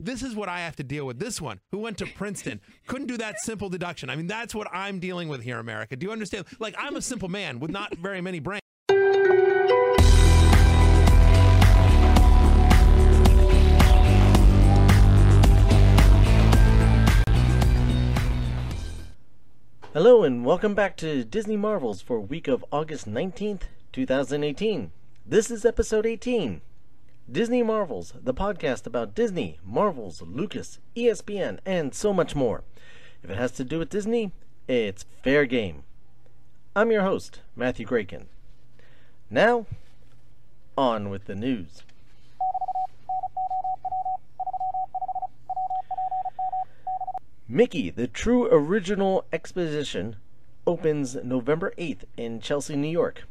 This is what I have to deal with. This one, who went to Princeton, couldn't do that simple deduction. I mean, that's what I'm dealing with here, America. Do you understand? Like, I'm a simple man with not very many brains. Hello and welcome back to Disney Marvels for week of August 19th, 2018. This is episode 18. Disney Marvels, the podcast about Disney, Marvels, Lucas, ESPN, and so much more. If it has to do with Disney, it's fair game. I'm your host, Matthew Graykin. Now, on with the news. Mickey, the True Original Exposition opens November 8th in Chelsea, New York.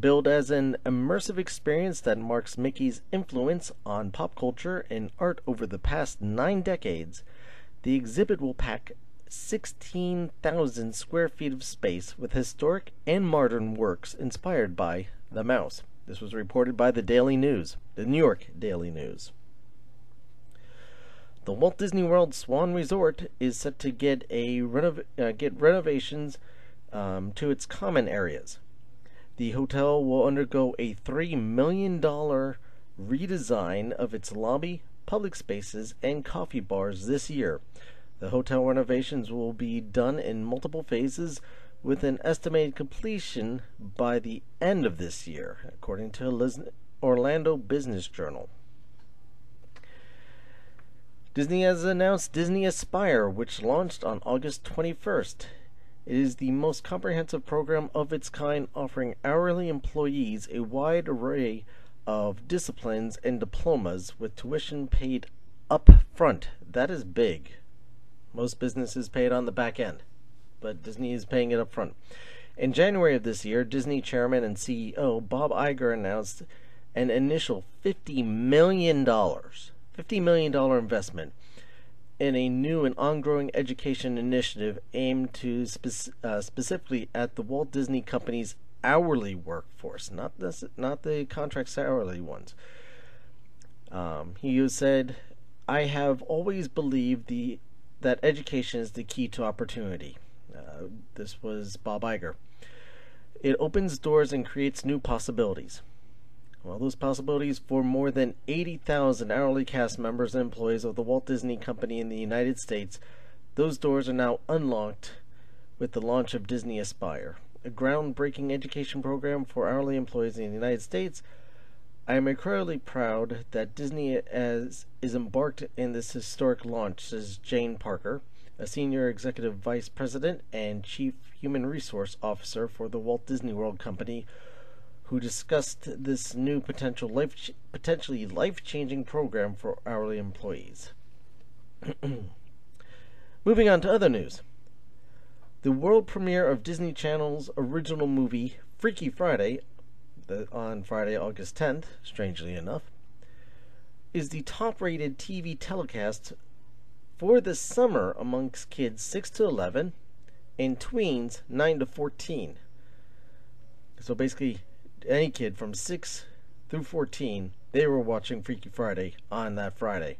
Billed as an immersive experience that marks Mickey's influence on pop culture and art over the past 9 decades, the exhibit will pack 16,000 square feet of space with historic and modern works inspired by the mouse. This was reported by the Daily News, the New York Daily News. The Walt Disney World Swan Resort is set to get renovations to its common areas. The hotel will undergo a $3 million redesign of its lobby, public spaces, and coffee bars this year. The hotel renovations will be done in multiple phases with an estimated completion by the end of this year, according to Orlando Business Journal. Disney has announced Disney Aspire, which launched on August 21st. It is the most comprehensive program of its kind, offering hourly employees a wide array of disciplines and diplomas with tuition paid up front. That is big. Most businesses pay it on the back end, but Disney is paying it up front. In January of this year, Disney chairman and CEO Bob Iger announced an initial $50 million investment in a new and ongoing education initiative aimed to specifically at the Walt Disney Company's hourly workforce, not the contract's hourly ones. He said, "I have always believed that education is the key to opportunity." This was Bob Iger. "It opens doors and creates new possibilities." Well, those possibilities for more than 80,000 hourly cast members and employees of the Walt Disney Company in the United States, those doors are now unlocked with the launch of Disney Aspire, a groundbreaking education program for hourly employees in the United States. I am incredibly proud that Disney is embarked in this historic launch, says Jane Parker, a senior executive vice president and chief human resource officer for the Walt Disney World Company, who discussed this new potentially life-changing program for hourly employees. Moving on to other news. The world premiere of Disney Channel's original movie, Freaky Friday, on Friday, August 10th, strangely enough, is the top-rated TV telecast for the summer amongst kids 6 to 11 and tweens 9 to 14. So basically, any kid from 6 through 14, they were watching Freaky Friday on that Friday.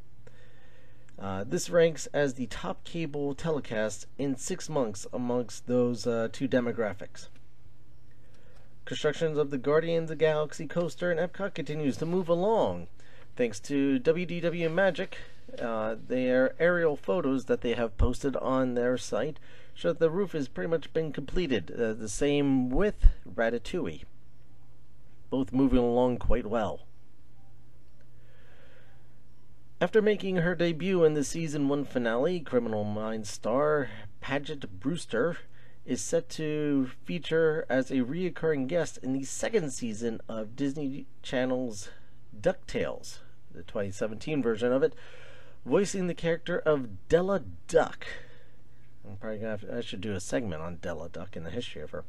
This ranks as the top cable telecast in 6 months amongst those two demographics. Constructions of the Guardians of the Galaxy coaster in Epcot continues to move along. Thanks to WDW Magic, their aerial photos that they have posted on their site show that the roof has pretty much been completed. The same with Ratatouille. Both moving along quite well. After making her debut in the season 1 finale, Criminal Minds star Paget Brewster is set to feature as a reoccurring guest in the second season of Disney Channel's DuckTales, the 2017 version of it, voicing the character of Della Duck. I'm probably I should do a segment on Della Duck and the history of her.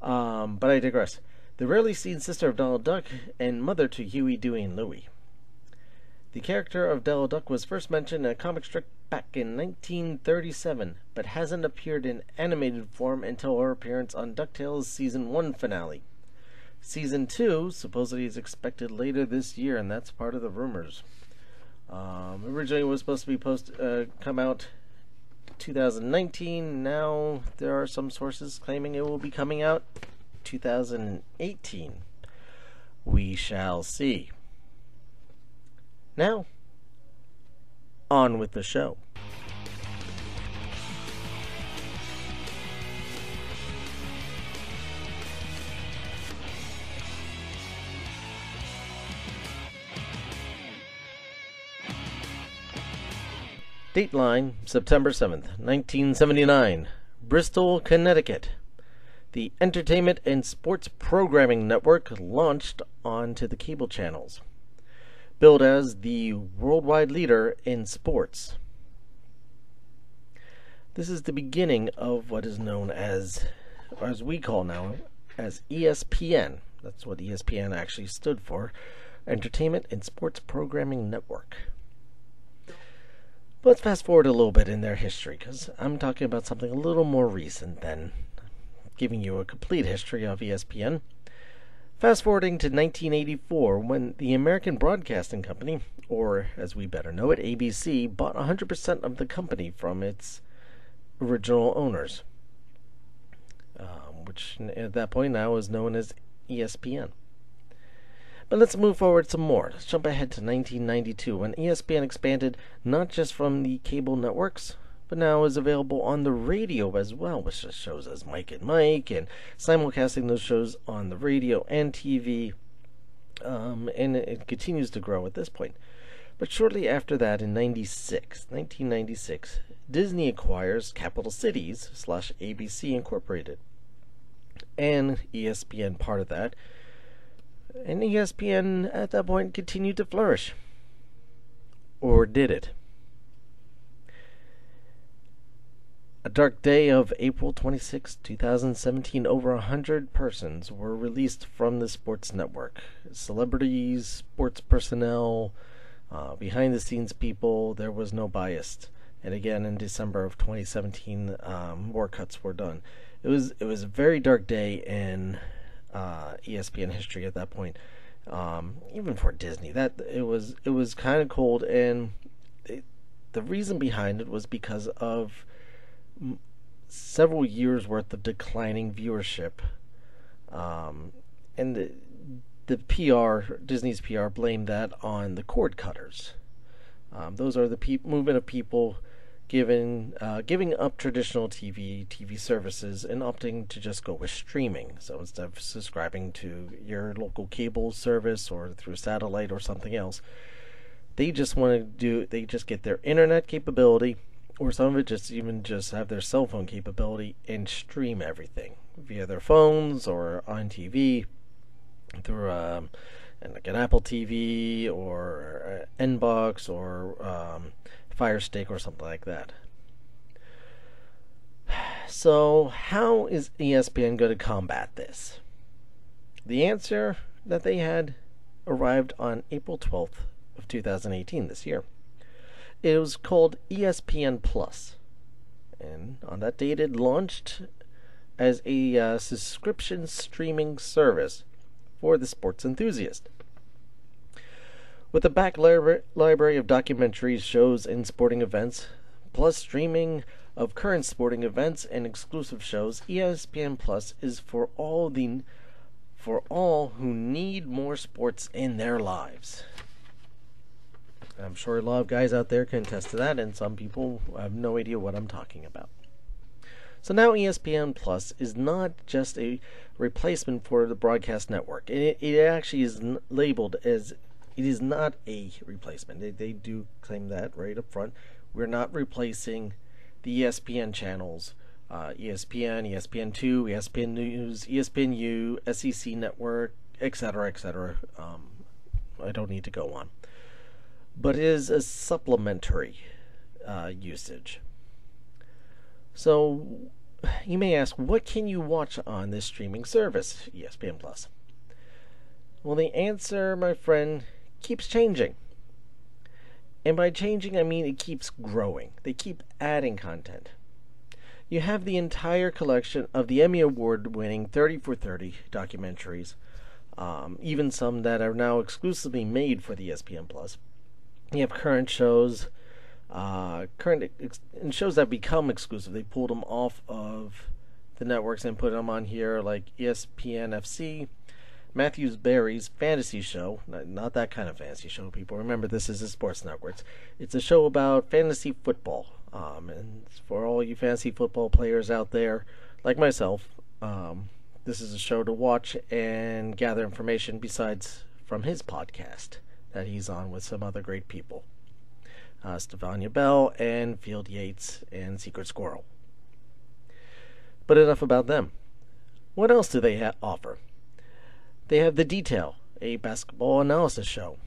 But I digress. The rarely seen sister of Donald Duck and mother to Huey, Dewey, and Louie. The character of Della Duck was first mentioned in a comic strip back in 1937, but hasn't appeared in animated form until her appearance on DuckTales Season 1 finale. Season 2 supposedly is expected later this year, and that's part of the rumors. Originally it was supposed to be come out 2019. Now there are some sources claiming it will be coming out 2018. We shall see. Now, on with the show. Dateline, September 7th, 1979, Bristol, Connecticut. The Entertainment and Sports Programming Network launched onto the cable channels. Billed as the worldwide leader in sports. This is the beginning of what is known as, or as we call now, as ESPN. That's what ESPN actually stood for, Entertainment and Sports Programming Network. Let's fast forward a little bit in their history, because I'm talking about something a little more recent than giving you a complete history of ESPN. Fast forwarding to 1984, when the American Broadcasting Company, or as we better know it, ABC, bought 100% of the company from its original owners, which at that point now is known as ESPN. But let's move forward some more. Let's jump ahead to 1992, when ESPN expanded not just from the cable networks, but now is available on the radio as well, with such shows as Mike and Mike, and simulcasting those shows on the radio and TV, and it continues to grow at this point. But shortly after that, in 1996, Disney acquires Capital Cities / ABC Incorporated, and ESPN part of that. And ESPN at that point continued to flourish. Or did it? A dark day of April 26, 2017, over 100 persons were released from the sports network. Celebrities, sports personnel, behind the scenes people, there was no bias. And again, in December of 2017, more cuts were done. It was a very dark day in ESPN history at that point, even for Disney. That it was kind of cold, and the reason behind it was because of several years worth of declining viewership, and the PR, Disney's PR, blamed that on the cord cutters. Those are the movement of people giving up traditional TV services and opting to just go with streaming. So instead of subscribing to your local cable service or through satellite or something else, they just just get their internet capability, or some of it just have their cell phone capability and stream everything via their phones or on TV through like an Apple TV or N-Box or Fire Stick or something like that. So how is ESPN going to combat this? The answer that they had arrived on April 12th of 2018 this year. It was called ESPN Plus, and on that date it launched as a subscription streaming service for the sports enthusiast. With a back library of documentaries, shows, and sporting events, plus streaming of current sporting events and exclusive shows, ESPN Plus is for all who need more sports in their lives. I'm sure a lot of guys out there can attest to that, and some people have no idea what I'm talking about. So now ESPN Plus is not just a replacement for the broadcast network. It actually is labeled as... It is not a replacement. They do claim that right up front. We're not replacing the ESPN channels, ESPN, ESPN2, ESPN News, ESPNU, SEC Network, etc., etc. I don't need to go on. But it is a supplementary usage. So you may ask, what can you watch on this streaming service, ESPN Plus? Well, the answer, my friend, keeps changing. And by changing, I mean it keeps growing. They keep adding content. You have the entire collection of the Emmy Award-winning 30 for 30 documentaries, even some that are now exclusively made for the ESPN Plus. You have current shows, and shows that become exclusive. They pulled them off of the networks and put them on here, like ESPN FC, Matthew Berry's fantasy show. Not that kind of fantasy show, people. Remember, this is a sports network. It's a show about fantasy football. And for all you fantasy football players out there, like myself, this is a show to watch and gather information besides from his podcast that he's on with some other great people. Stefania Bell and Field Yates and Secret Squirrel. But enough about them. What else do they offer? They have The Detail, a basketball analysis show.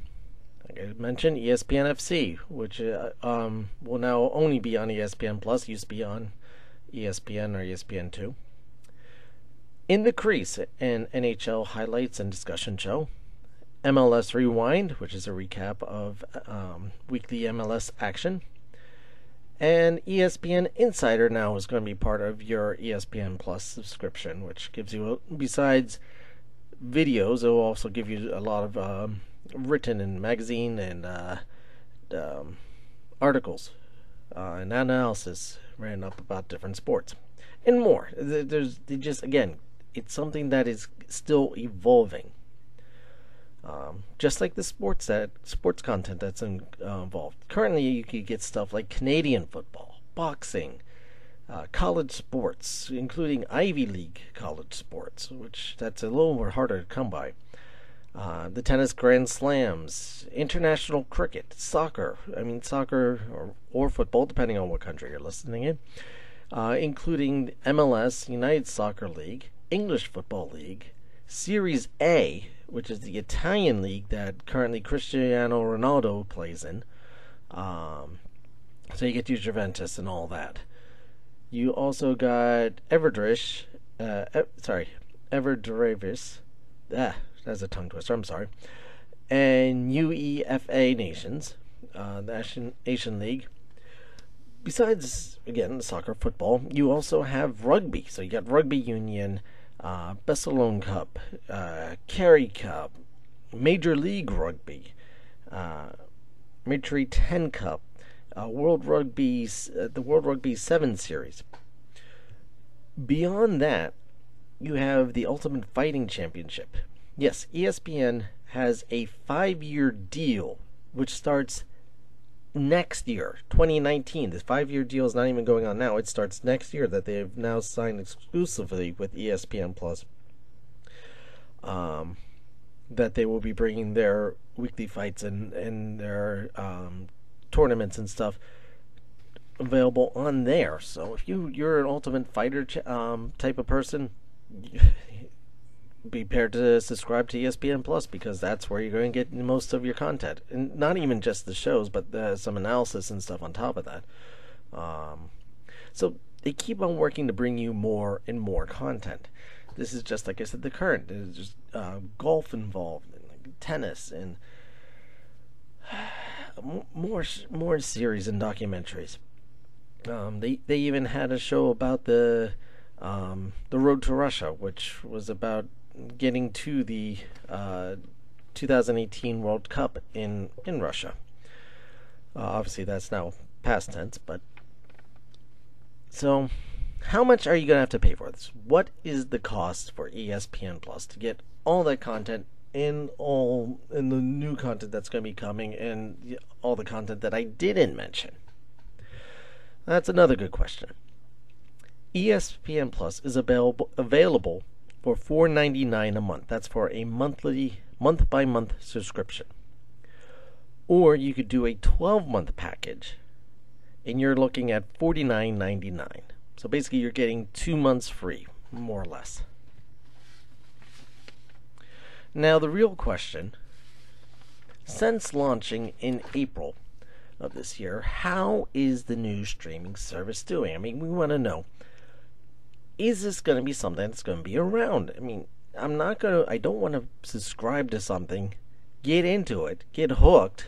Like I mentioned, ESPN FC, which will now only be on ESPN Plus, used to be on ESPN or ESPN2. In The Crease, an NHL highlights and discussion show. MLS Rewind, which is a recap of weekly MLS action. And ESPN Insider now is going to be part of your ESPN Plus subscription, which gives you, besides videos, it will also give you a lot of written in magazine and articles and analysis ran up about different sports and more. Again, it's something that is still evolving, just like the sports content that's involved. Currently, you can get stuff like Canadian football, boxing, college sports, including Ivy League college sports, which that's a little more harder to come by. The tennis grand slams, international cricket, soccer. I mean, soccer or football, depending on what country you're listening in, including MLS, United Soccer League, English Football League, Series A, which is the Italian league that currently Cristiano Ronaldo plays in. So you get to Juventus and all that. You also got Everdrevis. That's a tongue twister, I'm sorry. And UEFA Nations, the Asian League. Besides, again, soccer, football, you also have rugby. So you got Rugby Union, Bessalone Cup, Kerry Cup, Major League Rugby, Mitre 10 Cup, the World Rugby 7 series. Beyond that, you have the Ultimate Fighting Championship. Yes, ESPN has a 5-year deal, which starts next year, 2019. This 5-year deal is not even going on now. It starts next year that they've now signed exclusively with ESPN Plus. That they will be bringing their weekly fights and their tournaments and stuff available on there. So if you're an Ultimate Fighter type of person, be prepared to subscribe to ESPN Plus, because that's where you're going to get most of your content, and not even just the shows, but some analysis and stuff on top of that. So they keep on working to bring you more and more content. This is just, like I said, the current. There's just golf involved, and like tennis, and more series and documentaries. They even had a show about the Road to Russia, which was about getting to the 2018 World Cup in Russia. Obviously, that's now past tense, but so how much are you going to have to pay for this? What is the cost for ESPN Plus to get all that content? In the new content that's going to be coming, and all the content that I didn't mention. That's another good question. ESPN Plus is available for $4.99 a month. That's for a month-by-month subscription. Or you could do a 12-month package, and you're looking at $49.99. So basically, you're getting 2 months free, more or less. Now, the real question, since launching in April of this year, how is the new streaming service doing? I mean, we want to know, is this going to be something that's going to be around? I mean, I don't want to subscribe to something, get into it, get hooked,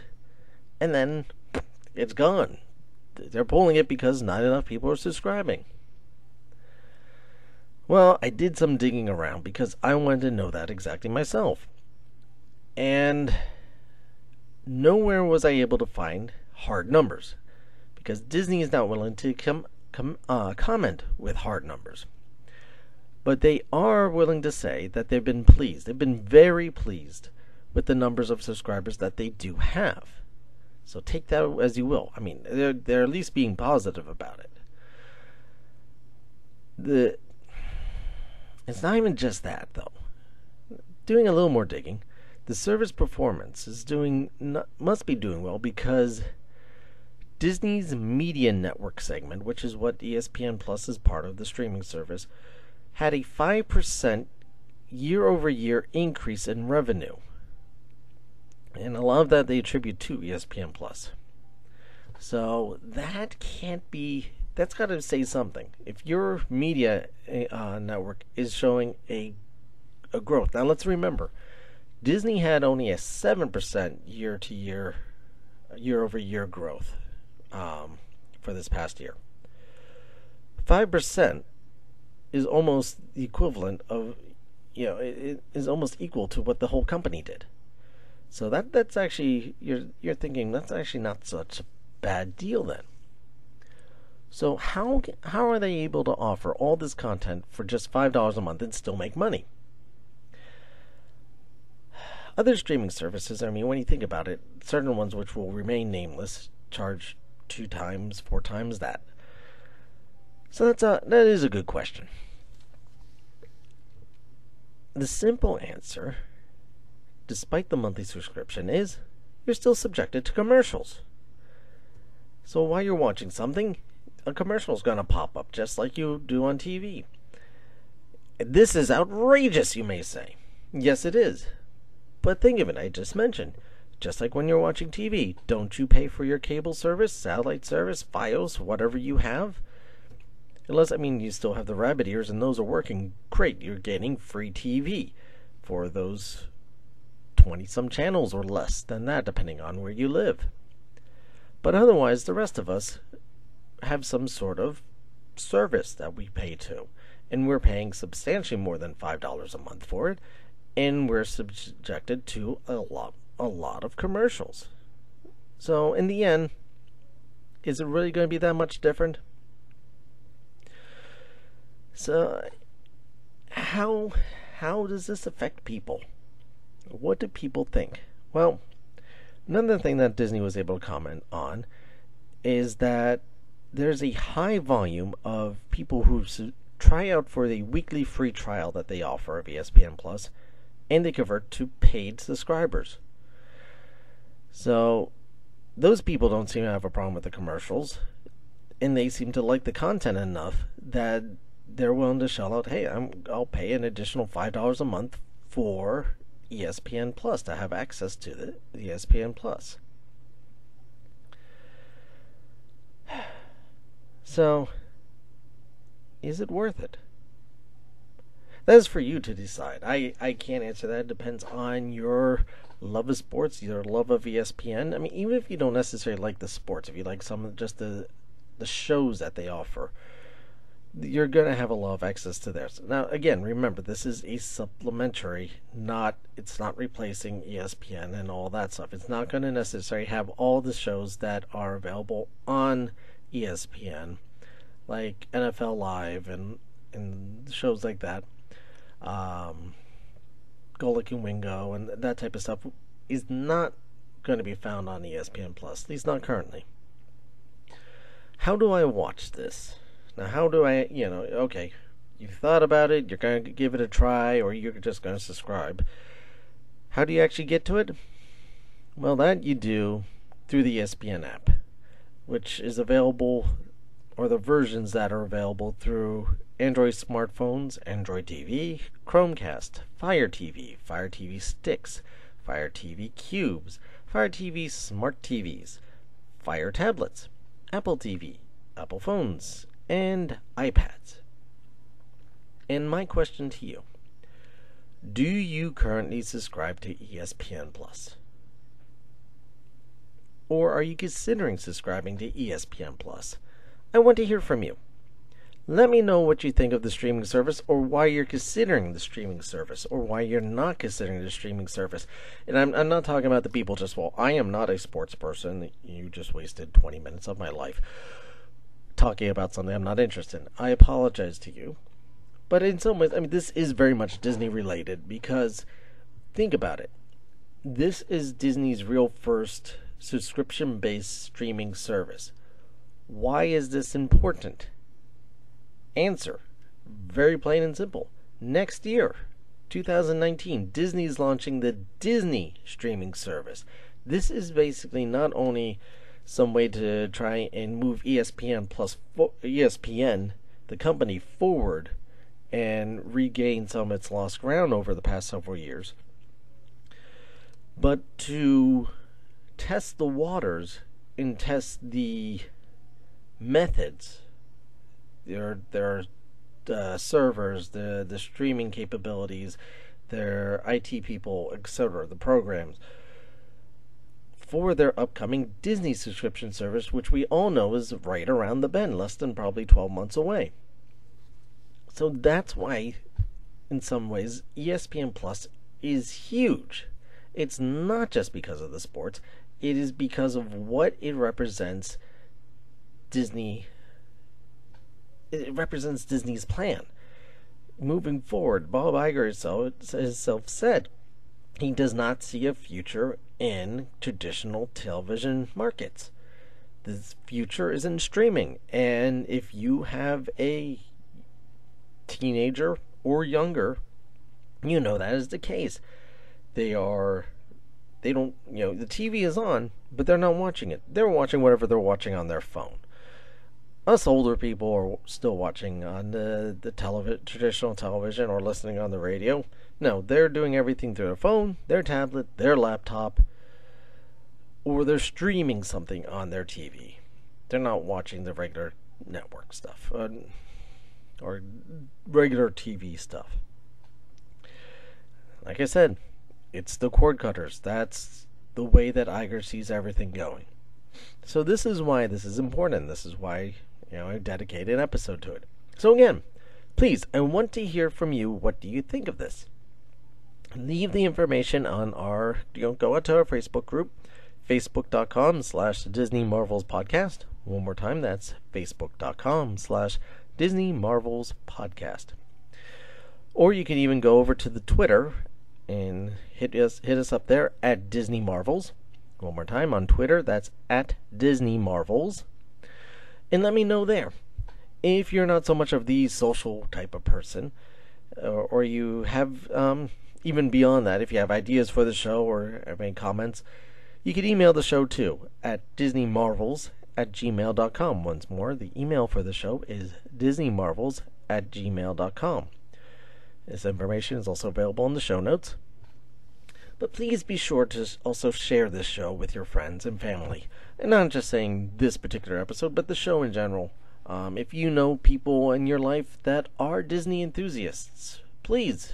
and then it's gone. They're pulling it because not enough people are subscribing. Well, I did some digging around because I wanted to know that exactly myself. And nowhere was I able to find hard numbers, because Disney is not willing to comment with hard numbers. But they are willing to say that they've been pleased. They've been very pleased with the numbers of subscribers that they do have. So take that as you will. I mean, they're at least being positive about it. It's not even just that, though. Doing a little more digging, the service performance is must be doing well, because Disney's media network segment, which is what ESPN Plus is part of, the streaming service, had a 5% year-over-year increase in revenue. And a lot of that they attribute to ESPN Plus. So that can't be... That's got to say something. If your media network is showing a growth... Now let's remember, Disney had only a 7% year-over-year growth for this past year. 5% is almost the equivalent of... You know, it is almost equal to what the whole company did. So that's actually... You're thinking, that's actually not such a bad deal then. So how are they able to offer all this content for just $5 a month and still make money? Other streaming services, I mean, when you think about it, certain ones which will remain nameless charge 2 times, 4 times that. So that is a good question. The simple answer, despite the monthly subscription, is you're still subjected to commercials. So while you're watching something, a commercial's going to pop up, just like you do on TV. This is outrageous, you may say. Yes, it is. But think of it, I just mentioned, just like when you're watching TV, don't you pay for your cable service, satellite service, Fios, whatever you have? Unless, I mean, you still have the rabbit ears, and those are working great. You're getting free TV for those 20-some channels or less than that, depending on where you live. But otherwise, the rest of us have some sort of service that we pay to, and we're paying substantially more than $5 a month for it, and we're subjected to a lot of commercials. So in the end, is it really going to be that much different? So how does this affect people? What do people think? Well, another thing that Disney was able to comment on is that there's a high volume of people who try out for the weekly free trial that they offer of ESPN Plus, and they convert to paid subscribers. So those people don't seem to have a problem with the commercials, and they seem to like the content enough that they're willing to shell out, hey, I'll pay an additional $5 a month for ESPN Plus to have access to the ESPN Plus. So, is it worth it? That is for you to decide. I can't answer that. It depends on your love of sports, your love of ESPN. I mean, even if you don't necessarily like the sports, if you like some of just the shows that they offer, you're going to have a lot of access to theirs. Now, again, remember, this is a supplementary, it's not replacing ESPN and all that stuff. It's not going to necessarily have all the shows that are available on ESPN, like NFL Live and shows like that, Golic and Wingo and that type of stuff is not going to be found on ESPN Plus, at least not currently. How do I watch this? Now, how do I, okay, you've thought about it, you're going to give it a try, or you're just going to subscribe. How do you actually get to it? Well, that you do through the ESPN app, which is available, or the versions that are available through Android smartphones, Android TV, Chromecast, Fire TV Sticks, Fire TV Cubes, Fire TV Smart TVs, Fire Tablets, Apple TV, Apple Phones, and iPads. And my question to you, do you currently subscribe to ESPN Plus? Or are you considering subscribing to ESPN Plus? I want to hear from you. Let me know what you think of the streaming service, or why you're considering the streaming service, or why you're not considering the streaming service. And I'm not talking about the people just, well, I am not a sports person. You just wasted 20 minutes of my life talking about something I'm not interested in. I apologize to you. But in some ways, I mean, this is very much Disney related, because think about it. This is Disney's real first subscription-based streaming service. Why is this important? Answer, very plain and simple. Next year, 2019, Disney's launching the Disney streaming service. This is basically not only some way to try and move ESPN, the company, forward and regain some of its lost ground over the past several years, but to test the waters and test the methods. Their servers, the streaming capabilities, their IT people, etc., the programs, for their upcoming Disney subscription service, which we all know is right around the bend, less than probably 12 months away. So that's why, in some ways, ESPN Plus is huge. It's not just because of the sports, it is because of what it represents. It represents Disney's plan moving forward. Bob Iger himself said he does not see a future in traditional television markets. The future is in streaming, and if you have a teenager or younger, you know that is the case. The TV is on, but they're not watching it. They're watching whatever they're watching on their phone. Us older people are still watching on the traditional television or listening on the radio. No, they're doing everything through their phone, their tablet, their laptop, or they're streaming something on their TV. They're not watching the regular network stuff or regular TV stuff. Like I said, it's the cord cutters. That's the way that Iger sees everything going. So this is why this is important. This is why, I dedicated an episode to it. So again, please, I want to hear from you. What do you think of this? Leave the information on our, go out to our Facebook group, facebook.com/Disney Marvels Podcast. One more time, that's facebook.com/Disney Marvels Podcast. Or you can even go over to the Twitter and hit us up there at Disney Marvels. One more time, on Twitter, that's at Disney Marvels. And let me know there. If you're not so much of the social type of person, or you have, even beyond that, if you have ideas for the show or have any comments, you could email the show too, at DisneyMarvels@gmail.com. Once more, the email for the show is DisneyMarvels@gmail.com. This information is also available in the show notes. But please be sure to also share this show with your friends and family. And not just saying this particular episode, but the show in general. If you know people in your life that are Disney enthusiasts, please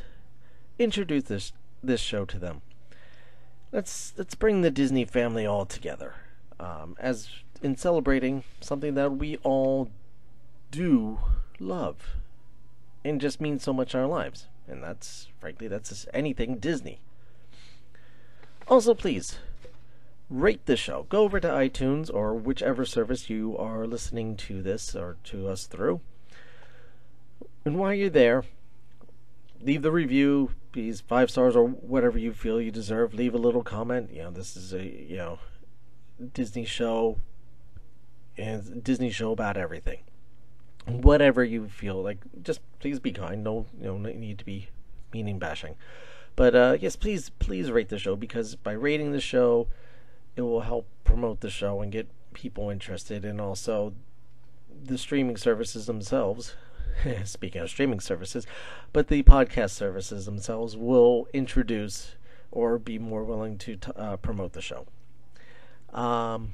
introduce this show to them. Let's bring the Disney family all together, as in celebrating something that we all do love and just means so much in our lives. And that's just anything Disney. Also, please, rate the show. Go over to iTunes or whichever service you are listening to this or to us through. And while you're there, leave the review, please, 5 stars or whatever you feel you deserve. Leave a little comment. This is a, Disney show, and Disney show about everything. Whatever you feel like, just please be kind. No need to be meaning bashing. But yes, please rate the show, because by rating the show, it will help promote the show and get people interested, and also the streaming services themselves, speaking of streaming services, but the podcast services themselves will introduce or be more willing to promote the show. And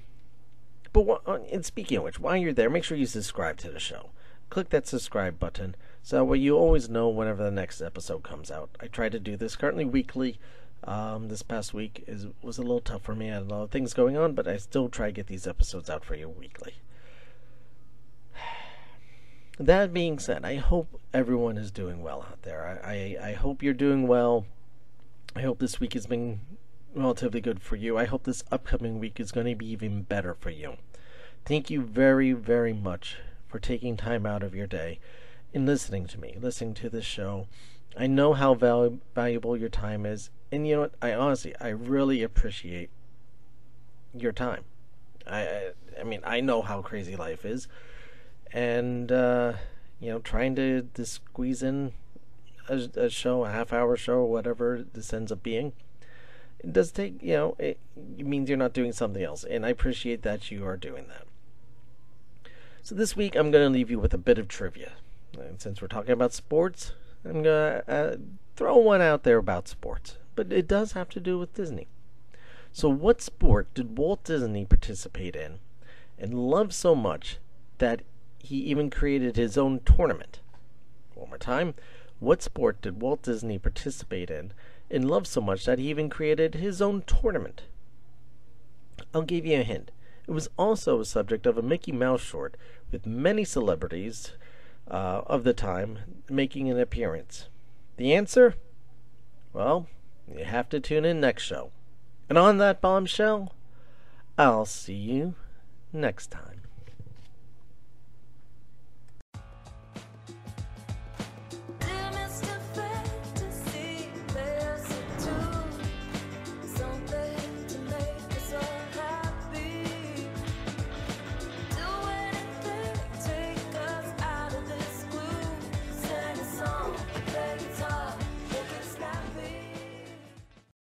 speaking of which, while you're there, make sure you subscribe to the show. Click that subscribe button, so that way you always know whenever the next episode comes out. I try to do this currently weekly. This past week was a little tough for me. I had a lot of things going on, but I still try to get these episodes out for you weekly. that being said, I hope everyone is doing well out there. I hope you're doing well. I hope this week has been relatively good for you. I hope this upcoming week is going to be even better for you. Thank you very, very much for taking time out of your day and listening to me, listening to this show. I know how valuable your time is, and you know what? I really appreciate your time. I mean, I know how crazy life is, and you know, trying to squeeze in a show, a half-hour show, or whatever this ends up being, it does take. You know, it means you're not doing something else, and I appreciate that you are doing that. So this week, I'm going to leave you with a bit of trivia, and since we're talking about sports, I'm going to throw one out there about sports, but it does have to do with Disney. So what sport did Walt Disney participate in and love so much that he even created his own tournament? One more time. What sport did Walt Disney participate in and love so much that he even created his own tournament? I'll give you a hint. It was also a subject of a Mickey Mouse short with many celebrities of the time making an appearance. The answer? Well, you have to tune in next show. And on that bombshell, I'll see you next time.